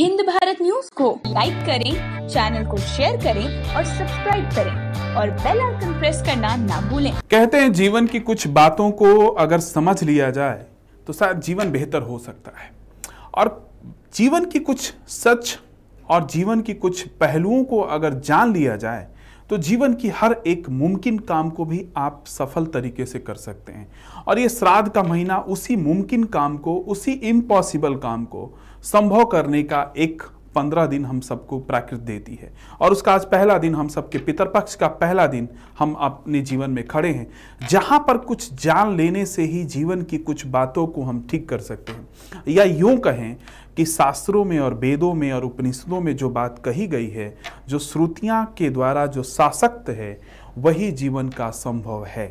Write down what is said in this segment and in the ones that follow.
Hind Bharat news को like करें, channel को शेयर करें और सब्सक्राइब करें और बेल आइकन प्रेस करना ना भूलें। कहते हैं जीवन की कुछ बातों को अगर समझ लिया जाए तो शायद जीवन बेहतर हो सकता है, और जीवन की कुछ सच और जीवन की कुछ पहलुओं को अगर जान लिया जाए तो जीवन की हर एक मुमकिन काम को भी आप सफल तरीके से कर सकते हैं। और ये श्राद्ध का महीना उसी मुमकिन काम को, उसी इम्पॉसिबल काम को संभव करने का एक 15 दिन हम सबको प्राकृत देती है। और उसका आज पहला दिन, हम सबके पितरपक्ष का पहला दिन हम अपने जीवन में खड़े हैं, जहाँ पर कुछ जान लेने से ही जीवन की कुछ बातों को हम ठीक कर सकते हैं। या यूँ कहें कि शास्त्रों में और वेदों में और उपनिषदों में जो बात कही गई है, जो श्रुतियाँ के द्वारा जो शासक्त है, वही जीवन का संभव है।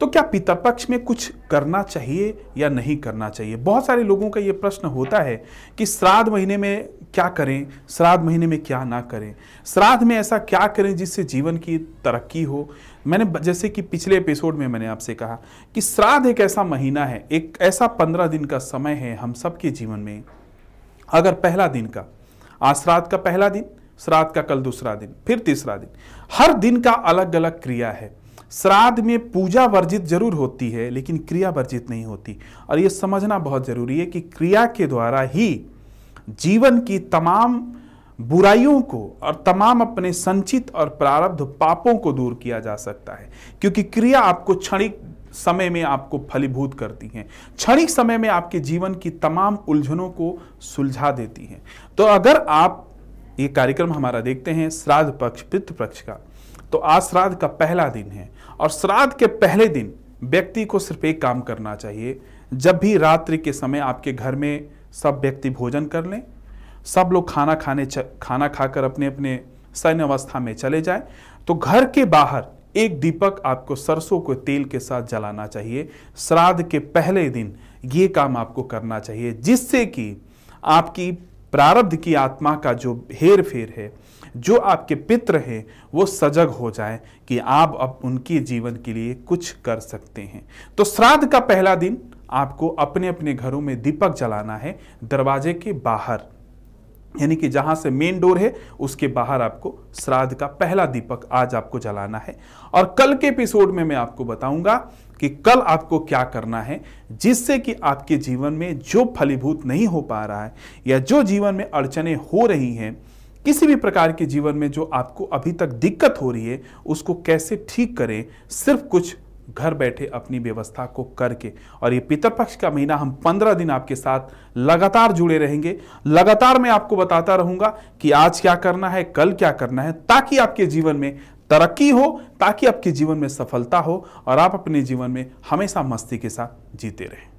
तो क्या पितरपक्ष में कुछ करना चाहिए या नहीं करना चाहिए? बहुत सारे लोगों का ये प्रश्न होता है कि श्राद्ध महीने में क्या करें, श्राद्ध महीने में क्या ना करें, श्राद्ध में ऐसा क्या करें जिससे जीवन की तरक्की हो। मैंने जैसे कि पिछले एपिसोड में मैंने आपसे कहा कि श्राद्ध एक ऐसा महीना है, एक ऐसा 15 दिन का समय है हम सबके जीवन में। अगर पहला दिन का, आज श्राद्ध का पहला दिन, श्राद्ध का कल दूसरा दिन, फिर तीसरा दिन, हर दिन का अलग अलग क्रिया है। श्राद्ध में पूजा वर्जित जरूर होती है, लेकिन क्रिया वर्जित नहीं होती। और ये समझना बहुत जरूरी है कि क्रिया के द्वारा ही जीवन की तमाम बुराइयों को और तमाम अपने संचित और प्रारब्ध पापों को दूर किया जा सकता है, क्योंकि क्रिया आपको क्षणिक समय में आपको फलीभूत करती हैं, क्षणिक समय में आपके जीवन की तमाम उलझनों को सुलझा देती हैं। तो अगर आप ये कार्यक्रम हमारा देखते हैं श्राद्ध पक्ष, पितृपक्ष का, तो आज श्राद्ध का पहला दिन है। और श्राद्ध के पहले दिन व्यक्ति को सिर्फ एक काम करना चाहिए, जब भी रात्रि के समय आपके घर में सब व्यक्ति भोजन कर लें, सब लोग खाना खाकर अपने अपने शयन अवस्था में चले जाएं, तो घर के बाहर एक दीपक आपको सरसों के तेल के साथ जलाना चाहिए। श्राद्ध के पहले दिन ये काम आपको करना चाहिए, जिससे कि आपकी प्रारब्ध की आत्मा का जो हेर फेर है, जो आपके पित्र हैं, वो सजग हो जाएं कि आप अब उनके जीवन के लिए कुछ कर सकते हैं। तो श्राद्ध का पहला दिन आपको अपने अपने घरों में दीपक जलाना है, दरवाजे के बाहर, यानी कि जहाँ से मेन डोर है उसके बाहर आपको श्राद्ध का पहला दीपक आज आपको जलाना है। और कल के एपिसोड में मैं आपको बताऊंगा कि कल आपको क्या करना है, जिससे कि आपके जीवन में जो फलीभूत नहीं हो पा रहा है या जो जीवन में अड़चने हो रही हैं, किसी भी प्रकार के जीवन में जो आपको अभी तक दिक्कत हो रही है, उसको कैसे ठीक करें, सिर्फ कुछ घर बैठे अपनी व्यवस्था को करके। और ये पितरपक्ष का महीना हम 15 दिन आपके साथ लगातार जुड़े रहेंगे, लगातार मैं आपको बताता रहूंगा कि आज क्या करना है, कल क्या करना है, ताकि आपके जीवन में तरक्की हो, ताकि आपके जीवन में सफलता हो और आप अपने जीवन में हमेशा मस्ती के साथ जीते रहें।